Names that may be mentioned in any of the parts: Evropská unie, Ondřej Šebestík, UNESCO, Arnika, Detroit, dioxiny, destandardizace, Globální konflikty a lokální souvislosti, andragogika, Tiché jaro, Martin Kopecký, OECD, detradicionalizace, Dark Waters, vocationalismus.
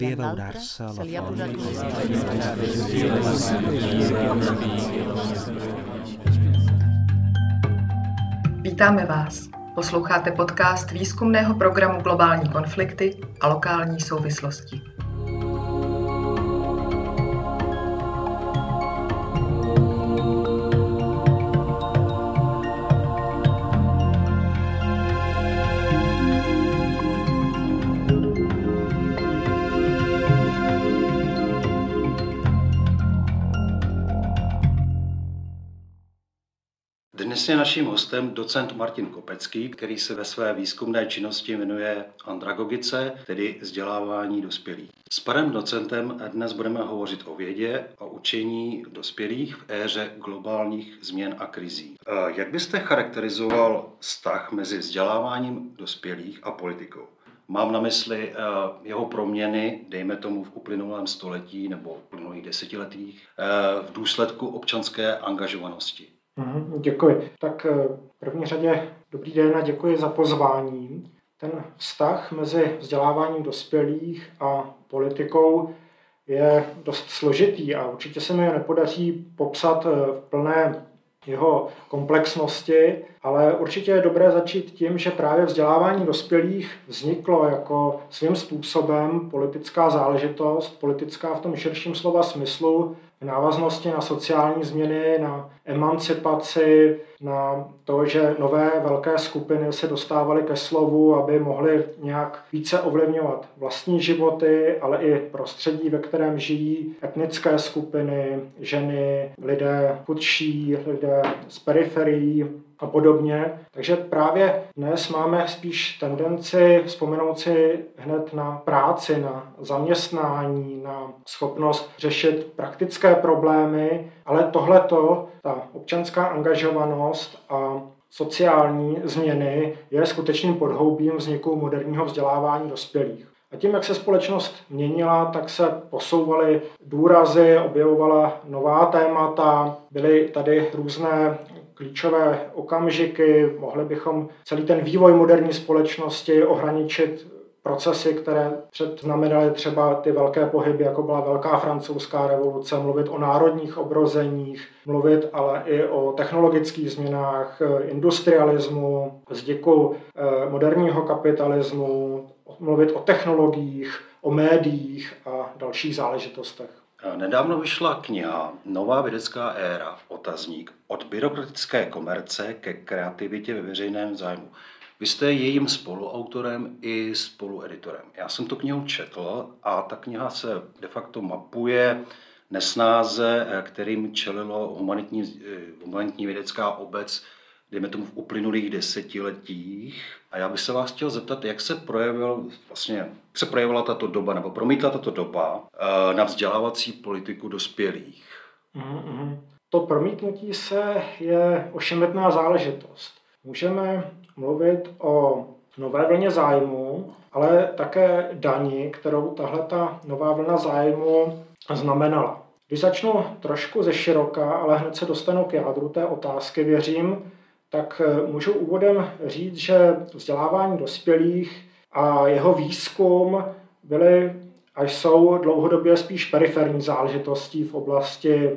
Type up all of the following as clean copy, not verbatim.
Vyvaudarse a la forma. Vítáme vás. Posloucháte podcast výzkumného programu Globální konflikty a lokální souvislosti. Dnes je naším hostem docent Martin Kopecký, který se ve své výzkumné činnosti jmenuje andragogice, tedy vzdělávání dospělých. S panem docentem dnes budeme hovořit o vědě a učení dospělých v éře globálních změn a krizí. Jak byste charakterizoval vztah mezi vzděláváním dospělých a politikou? Mám na mysli jeho proměny, dejme tomu v uplynulém století nebo uplynulých desetiletích, v důsledku občanské angažovanosti. Děkuji. Tak v první řadě dobrý den a děkuji za pozvání. Ten vztah mezi vzděláváním dospělých a politikou je dost složitý a určitě se mi nepodaří popsat v plné jeho komplexnosti, ale určitě je dobré začít tím, že právě vzdělávání dospělých vzniklo jako svým způsobem politická záležitost, politická v tom širším slova smyslu, v návaznosti na sociální změny, na emancipaci, na to, že nové velké skupiny se dostávaly ke slovu, aby mohly nějak více ovlivňovat vlastní životy, ale i prostředí, ve kterém žijí etnické skupiny, ženy, lidé chudší, lidé z periferií a podobně. Takže právě dnes máme spíš tendenci vzpomenout si hned na práci, na zaměstnání, na schopnost řešit praktické problémy, ale tohleto, ta občanská angažovanost a sociální změny je skutečným podhoubím vzniku moderního vzdělávání dospělých. A tím, jak se společnost měnila, tak se posouvaly důrazy, objevovala nová témata, byly tady různé klíčové okamžiky, mohli bychom celý ten vývoj moderní společnosti ohraničit procesy, které předznamenaly třeba ty velké pohyby, jako byla Velká francouzská revoluce, mluvit o národních obrozeních, mluvit ale i o technologických změnách, industrialismu, vzniku moderního kapitalismu, mluvit o technologiích, o médiích a dalších záležitostech. Nedávno vyšla kniha Nová vědecká éra v otazník od byrokratické komerce ke kreativitě ve veřejném zájmu. Vy jste jejím spoluautorem i spolueditorem. Já jsem tu knihu četl a ta kniha se de facto mapuje nesnáze, kterým čelilo humanitní vědecká obec, dejme tomu v uplynulých desetiletích. A já bych se vás chtěl zeptat, jak se projevila tato doba, nebo promítla tato doba na vzdělávací politiku dospělých. To promítnutí se je ošemetná záležitost. Můžeme mluvit o nové vlně zájmu, ale také dani, kterou tahleta nová vlna zájmu znamenala. Když začnu trošku ze široka, ale hned se dostanu k jádru té otázky, věřím, tak můžu úvodem říct, že vzdělávání dospělých a jeho výzkum byly a jsou dlouhodobě spíš periferní záležitostí v oblasti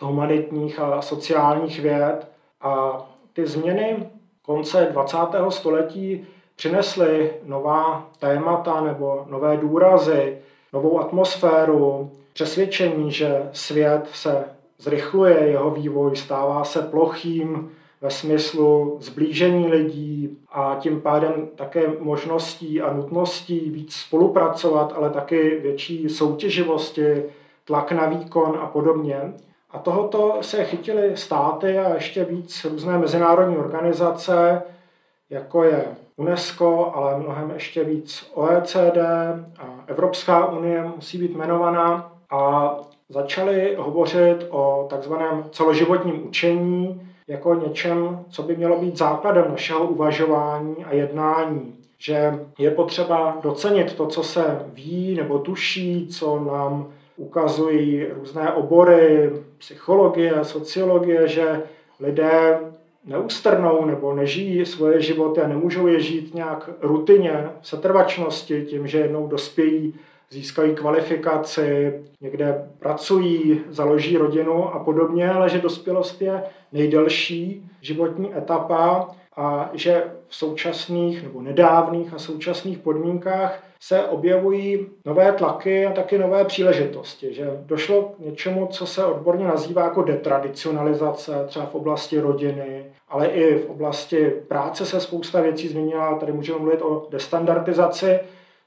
humanitních a sociálních věd. A ty změny konce 20. století přinesly nová témata nebo nové důrazy, novou atmosféru, přesvědčení, že svět se zrychluje, jeho vývoj stává se plochým, ve smyslu zblížení lidí a tím pádem také možností a nutností víc spolupracovat, ale taky větší soutěživosti, tlak na výkon a podobně. A tohoto se chytily státy a ještě víc různé mezinárodní organizace, jako je UNESCO, ale mnohem ještě víc OECD a Evropská unie musí být jmenovaná. A začaly hovořit o takzvaném celoživotním učení, jako něčem, co by mělo být základem našeho uvažování a jednání. Že je potřeba docenit to, co se ví nebo tuší, co nám ukazují různé obory, psychologie, sociologie, že lidé neustrnou nebo nežijí svoje životy a nemůžou je žít nějak rutině, v setrvačnosti, tím, že jednou dospějí získají kvalifikaci, někde pracují, založí rodinu a podobně, ale že dospělost je nejdelší životní etapa a že v současných nebo nedávných a současných podmínkách se objevují nové tlaky a taky nové příležitosti, že došlo k něčemu, co se odborně nazývá jako detradicionalizace, třeba v oblasti rodiny, ale i v oblasti práce se spousta věcí změnila, tady můžeme mluvit o destandardizaci.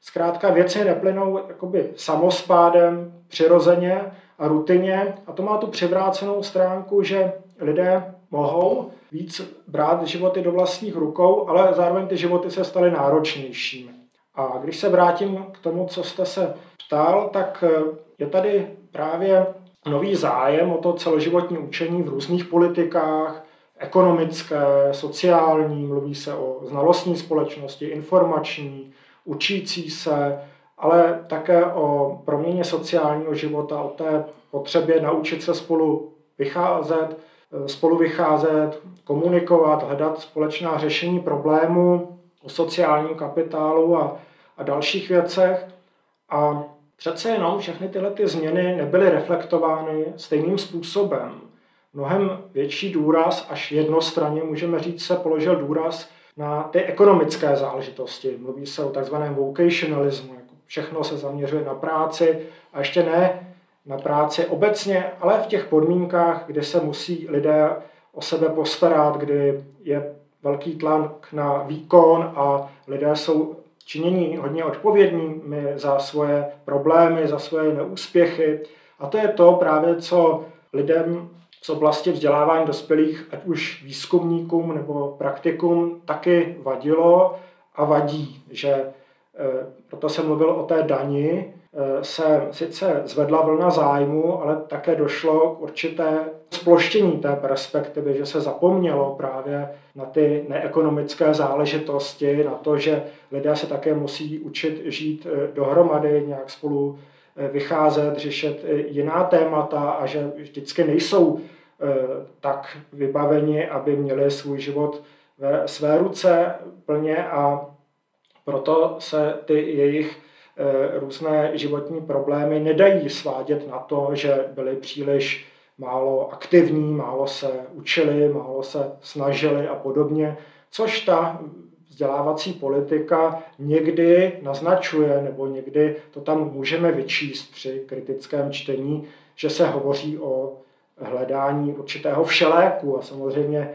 Zkrátka věci neplynou jakoby samospádem, přirozeně a rutině a to má tu převrácenou stránku, že lidé mohou víc brát životy do vlastních rukou, ale zároveň ty životy se staly náročnějšími. A když se vrátím k tomu, co jste se ptal, tak je tady právě nový zájem o to celoživotní učení v různých politikách, ekonomické, sociální, mluví se o znalostní společnosti, informační, učící se, ale také o proměně sociálního života, o té potřebě naučit se spolu vycházet, komunikovat, hledat společná řešení problémů, o sociálním kapitálu a dalších věcech. A přece jenom všechny tyhle ty změny nebyly reflektovány stejným způsobem. Mnohem větší důraz, až jednostranně můžeme říct, se položil důraz na ty ekonomické záležitosti. Mluví se o takzvaném vocationalismu. Všechno se zaměřuje na práci a ještě ne na práci obecně, ale v těch podmínkách, kde se musí lidé o sebe postarat, kdy je velký tlak na výkon a lidé jsou činění hodně odpovědnými za svoje problémy, za svoje neúspěchy. A to je to právě, co lidem z oblasti vzdělávání dospělých, ať už výzkumníkům nebo praktikům, taky vadilo a vadí, že proto jsem mluvil o té dani, se sice zvedla vlna zájmu, ale také došlo k určité sploštění té perspektivy, že se zapomnělo právě na ty neekonomické záležitosti, na to, že lidé se také musí učit žít dohromady, nějak spolu vycházet, řešit jiná témata a že vždycky nejsou tak vybaveni, aby měli svůj život ve své ruce plně a proto se ty jejich různé životní problémy nedají svádět na to, že byli příliš málo aktivní, málo se učili, málo se snažili a podobně, což ta vzdělávací politika někdy naznačuje, nebo někdy to tam můžeme vyčíst při kritickém čtení, že se hovoří o hledání určitého všeléku a samozřejmě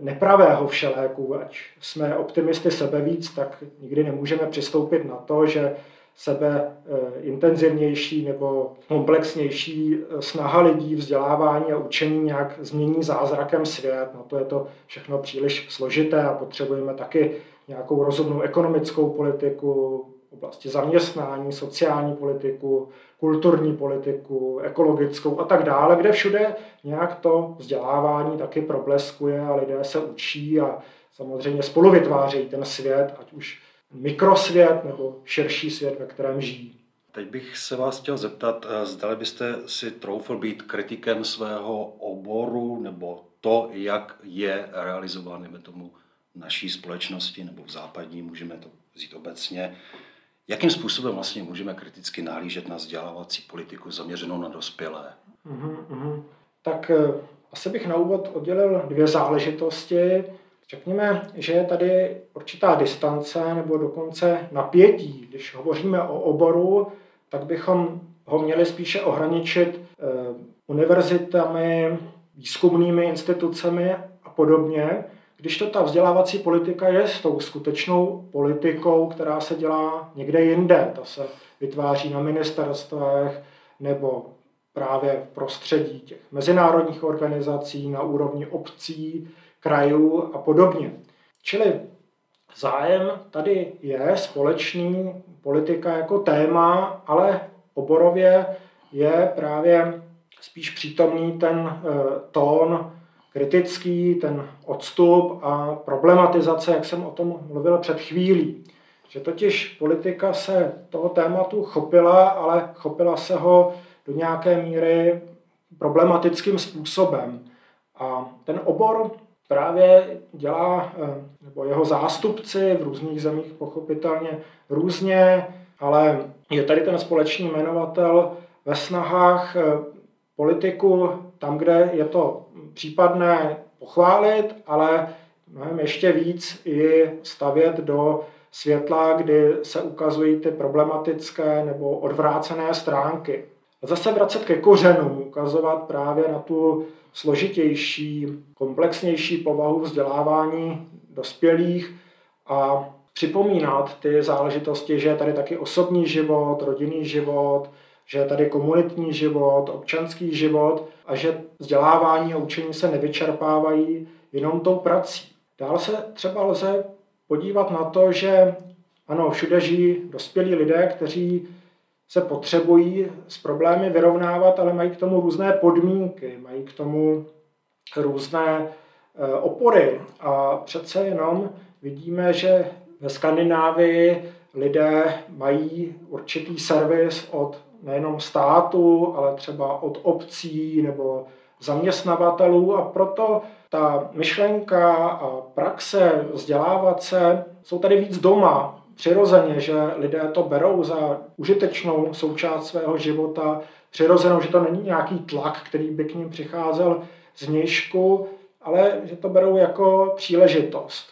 nepravého všeléku. Ať jsme optimisty sebevíc, tak nikdy nemůžeme přistoupit na to, že sebe intenzivnější nebo komplexnější snaha lidí, vzdělávání a učení nějak změní zázrakem svět. No to je to všechno příliš složité a potřebujeme taky nějakou rozumnou ekonomickou politiku, oblasti zaměstnání, sociální politiku, kulturní politiku, ekologickou a tak dále, kde všude nějak to vzdělávání taky probleskuje a lidé se učí a samozřejmě spolu vytvářejí ten svět, ať už mikrosvět nebo širší svět, ve kterém žijí. Teď bych se vás chtěl zeptat, zdali byste si troufl být kritikem svého oboru nebo to, jak je realizován, nebo tomu naší společnosti nebo v západní, můžeme to vzít obecně. Jakým způsobem vlastně můžeme kriticky nahlížet na vzdělávací politiku zaměřenou na dospělé? Tak asi bych na úvod oddělil dvě záležitosti. Řekněme, že je tady určitá distance nebo dokonce napětí. Když hovoříme o oboru, tak bychom ho měli spíše ohraničit univerzitami, výzkumnými institucemi a podobně. Když to ta vzdělávací politika je s tou skutečnou politikou, která se dělá někde jinde, ta se vytváří na ministerstvech nebo právě v prostředí těch mezinárodních organizací, na úrovni obcí, krajů a podobně. Čili zájem tady je společný, politika jako téma, ale oborově je právě spíš přítomný ten tón kritický, ten odstup a problematizace, jak jsem o tom mluvil před chvílí. Že totiž politika se toho tématu chopila, ale chopila se ho do nějaké míry problematickým způsobem. A ten obor právě dělá, nebo jeho zástupci v různých zemích pochopitelně různě, ale je tady ten společný jmenovatel ve snahách politiku tam, kde je to případné, pochválit, ale mnohem ještě víc i stavět do světla, kdy se ukazují ty problematické nebo odvrácené stránky. A zase vracet ke kořenům, ukazovat právě na tu složitější, komplexnější povahu vzdělávání dospělých a připomínat ty záležitosti, že je tady taky osobní život, rodinný život, že je tady komunitní život, občanský život a že vzdělávání a učení se nevyčerpávají jenom tou prací. Dál se třeba lze podívat na to, že ano, všude žijí dospělí lidé, kteří se potřebují s problémy vyrovnávat, ale mají k tomu různé podmínky, mají k tomu různé opory. A přece jenom vidíme, že ve Skandinávii lidé mají určitý servis od nejenom státu, ale třeba od obcí nebo zaměstnavatelů a proto ta myšlenka a praxe vzdělávat se jsou tady víc doma. Přirozeně, že lidé to berou za užitečnou součást svého života, přirozenou, že to není nějaký tlak, který by k ním přicházel zvnějšku, ale že to berou jako příležitost.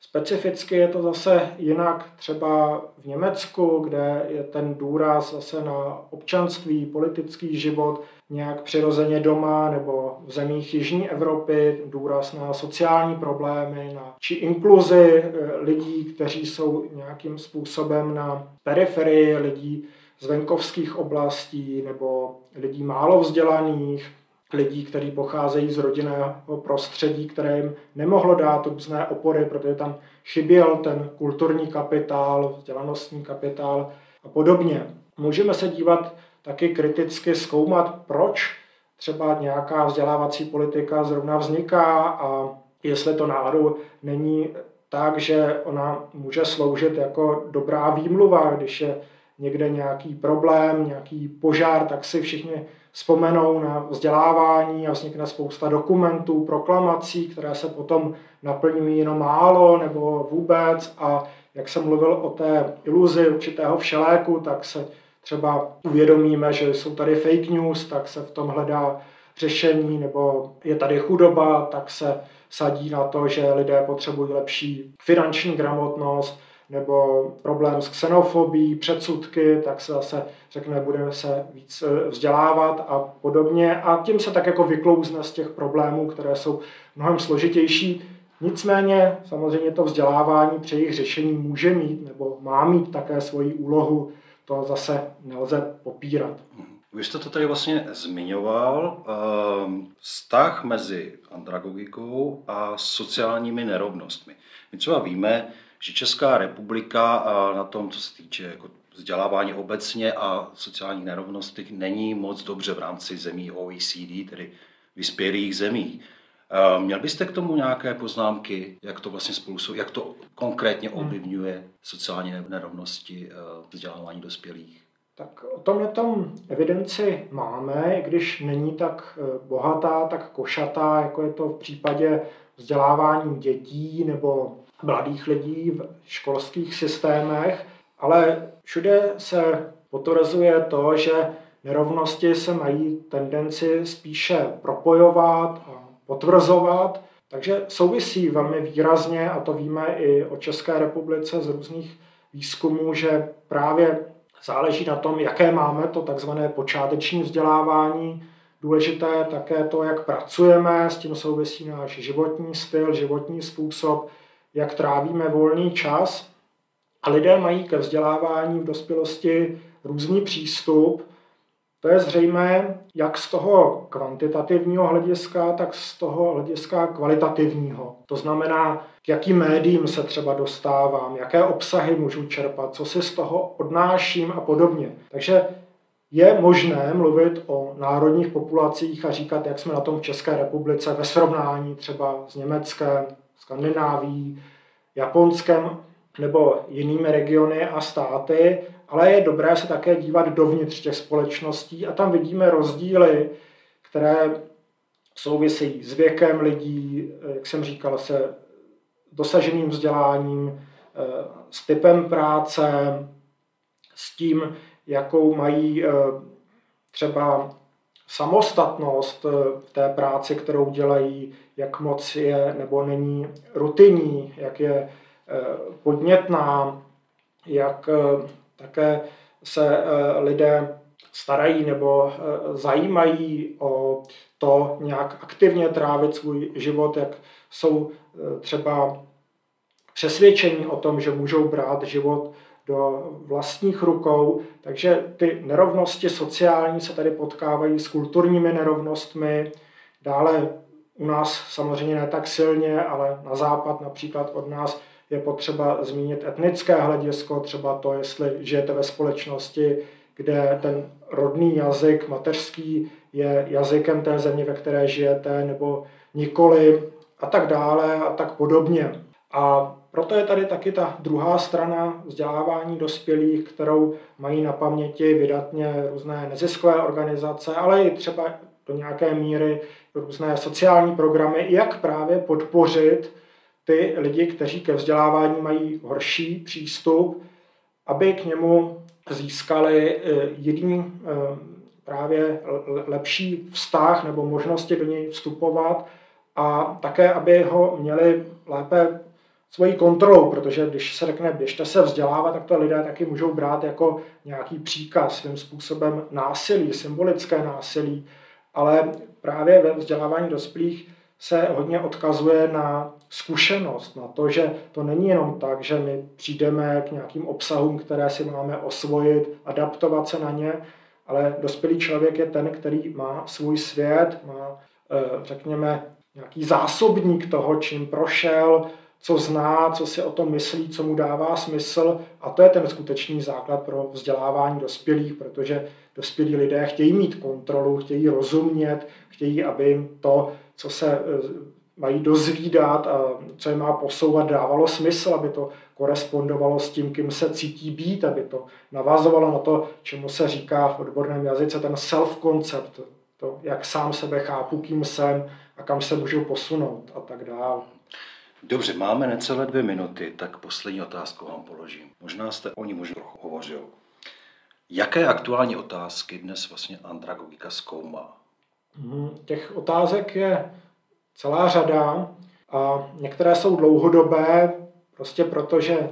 Specificky je to zase jinak třeba v Německu, kde je ten důraz zase na občanství, politický život nějak přirozeně doma, nebo v zemích jižní Evropy důraz na sociální problémy, či inkluzi lidí, kteří jsou nějakým způsobem na periferii, lidí z venkovských oblastí nebo lidí málo vzdělaných, lidí, kteří pocházejí z rodinného prostředí, které jim nemohlo dát různé opory, protože tam chyběl ten kulturní kapitál, vzdělanostní kapitál a podobně. Můžeme se dívat taky kriticky, zkoumat, proč třeba nějaká vzdělávací politika zrovna vzniká a jestli to náhodou není tak, že ona může sloužit jako dobrá výmluva, když je někde nějaký problém, nějaký požár, tak si všichni vzpomenou na vzdělávání a vznikne spousta dokumentů, proklamací, které se potom naplňují jenom málo nebo vůbec. A jak jsem mluvil o té iluzi určitého všeléku, tak se třeba uvědomíme, že jsou tady fake news, tak se v tom hledá řešení, nebo je tady chudoba, tak se sadí na to, že lidé potřebují lepší finanční gramotnost, nebo problém s xenofobií, předsudky, tak se zase řekne, budeme se víc vzdělávat a podobně. A tím se tak jako vyklouzne z těch problémů, které jsou mnohem složitější. Nicméně samozřejmě to vzdělávání při jejich řešení může mít nebo má mít také svoji úlohu. To zase nelze popírat. Vy jste to tady vlastně zmiňoval, vztah mezi andragogikou a sociálními nerovnostmi. My třeba víme, že Česká republika na tom, co se týče jako vzdělávání obecně a sociálních nerovností, není moc dobře v rámci zemí OECD, tedy vyspělých zemí. Měl byste k tomu nějaké poznámky, jak to vlastně jak to konkrétně ovlivňuje sociální nerovnosti vzdělávání dospělých? Tak o tomhletom evidenci máme, i když není tak bohatá, tak košatá, jako je to v případě vzdělávání dětí nebo mladých lidí v školských systémech, ale všude se potvrzuje to, že nerovnosti se mají tendenci spíše propojovat a potvrzovat, takže souvisí velmi výrazně, a to víme i o České republice z různých výzkumů, že právě záleží na tom, jaké máme to takzvané počáteční vzdělávání, důležité také to, jak pracujeme, s tím souvisí náš životní styl, životní způsob, jak trávíme volný čas. A lidé mají ke vzdělávání v dospělosti různý přístup. To je zřejmé jak z toho kvantitativního hlediska, tak z toho hlediska kvalitativního. To znamená, k jakým médiím se třeba dostávám, jaké obsahy můžu čerpat, co si z toho odnáším a podobně. Takže je možné mluvit o národních populacích a říkat, jak jsme na tom v České republice ve srovnání třeba s Německem, Skandinávií, Japonskem nebo jinými regiony a státy, ale je dobré se také dívat dovnitř těch společností a tam vidíme rozdíly, které souvisejí s věkem lidí, jak jsem říkal, se dosaženým vzděláním, s typem práce, s tím, jakou mají třeba samostatnost v té práci, kterou dělají, jak moc je nebo není rutinní, jak je podnětná, jak také se lidé starají nebo zajímají o to nějak aktivně trávit svůj život, jak jsou třeba přesvědčení o tom, že můžou brát život do vlastních rukou. Takže ty nerovnosti sociální se tady potkávají s kulturními nerovnostmi. Dále u nás samozřejmě ne tak silně, ale na západ například od nás je potřeba zmínit etnické hledisko, třeba to, jestli žijete ve společnosti, kde ten rodný jazyk, mateřský, je jazykem té země, ve které žijete, nebo nikoli, a tak dále a tak podobně. A proto je tady taky ta druhá strana vzdělávání dospělých, kterou mají na paměti vydatně různé neziskové organizace, ale i třeba do nějaké míry různé sociální programy, jak právě podpořit ty lidi, kteří ke vzdělávání mají horší přístup, aby k němu získali jiný právě lepší vztah nebo možnosti do něj vstupovat a také, aby ho měli lépe svojí kontrolou, protože když se řekne běžte se vzdělávat, tak to lidé taky můžou brát jako nějaký příkaz, svým způsobem násilí, symbolické násilí, ale právě ve vzdělávání dospělých se hodně odkazuje na zkušenost, na to, že to není jenom tak, že my přijdeme k nějakým obsahům, které si máme osvojit, adaptovat se na ně, ale dospělý člověk je ten, který má svůj svět, má, řekněme, nějaký zásobník toho, čím prošel, co zná, co si o tom myslí, co mu dává smysl, a to je ten skutečný základ pro vzdělávání dospělých, protože dospělí lidé chtějí mít kontrolu, chtějí rozumět, chtějí, aby jim to, co se mají dozvídat a co je má posouvat, dávalo smysl, aby to korespondovalo s tím, kým se cítí být, aby to navazovalo na to, čemu se říká v odborném jazyce ten self-concept, to, jak sám sebe chápu, kým jsem a kam se můžu posunout a tak dále. Dobře, máme necelé 2 minuty, tak poslední otázku vám položím. Možná jste o ní trochu hovořil. Jaké aktuální otázky dnes vlastně andragogika zkoumá? Těch otázek je celá řada a některé jsou dlouhodobé, prostě protože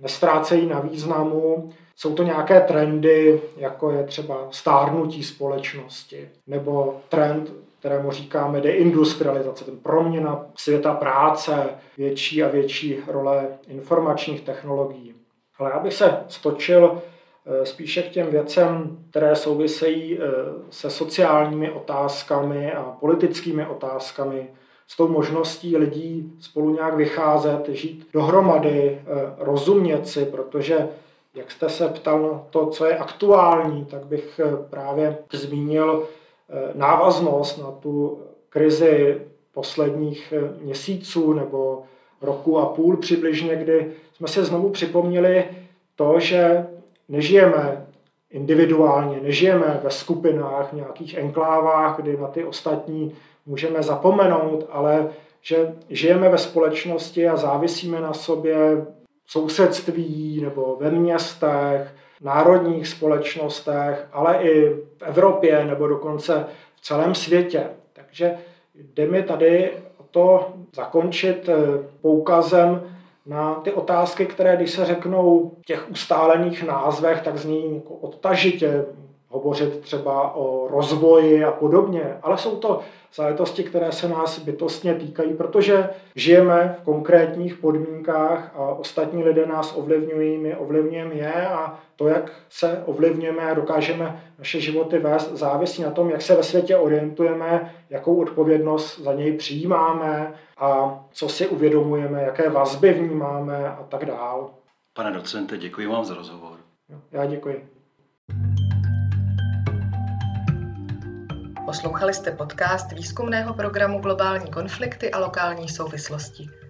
nestrácejí na významu. Jsou to nějaké trendy, jako je třeba stárnutí společnosti nebo trend, kterému říkáme deindustrializace, ten proměna světa práce, větší a větší role informačních technologií. Ale já bych se stočil spíše k těm věcem, které souvisejí se sociálními otázkami a politickými otázkami, s tou možností lidí spolu nějak vycházet, žít dohromady, rozumět si, protože jak jste se ptal na to, co je aktuální, tak bych právě zmínil návaznost na tu krizi posledních měsíců nebo roku a půl přibližně, kdy jsme si znovu připomněli to, že nežijeme individuálně, nežijeme ve skupinách, v nějakých enklávách, kdy na ty ostatní můžeme zapomenout, ale že žijeme ve společnosti a závisíme na sobě v sousedství nebo ve městech, národních společnostech, ale i v Evropě nebo dokonce v celém světě. Takže jde mi tady o to zakončit poukazem na ty otázky, které, když se řeknou v těch ustálených názvech, tak zní jako odtažitě hovořit třeba o rozvoji a podobně, ale jsou to záležitosti, které se nás bytostně týkají, protože žijeme v konkrétních podmínkách a ostatní lidé nás ovlivňují, my ovlivňujeme je a to, jak se ovlivňujeme a dokážeme naše životy vést, závisí na tom, jak se ve světě orientujeme, jakou odpovědnost za něj přijímáme a co si uvědomujeme, jaké vazby vnímáme a tak dále. Pane docente, děkuji vám za rozhovor. Já děkuji. Poslouchali jste podcast výzkumného programu Globální konflikty a lokální souvislosti.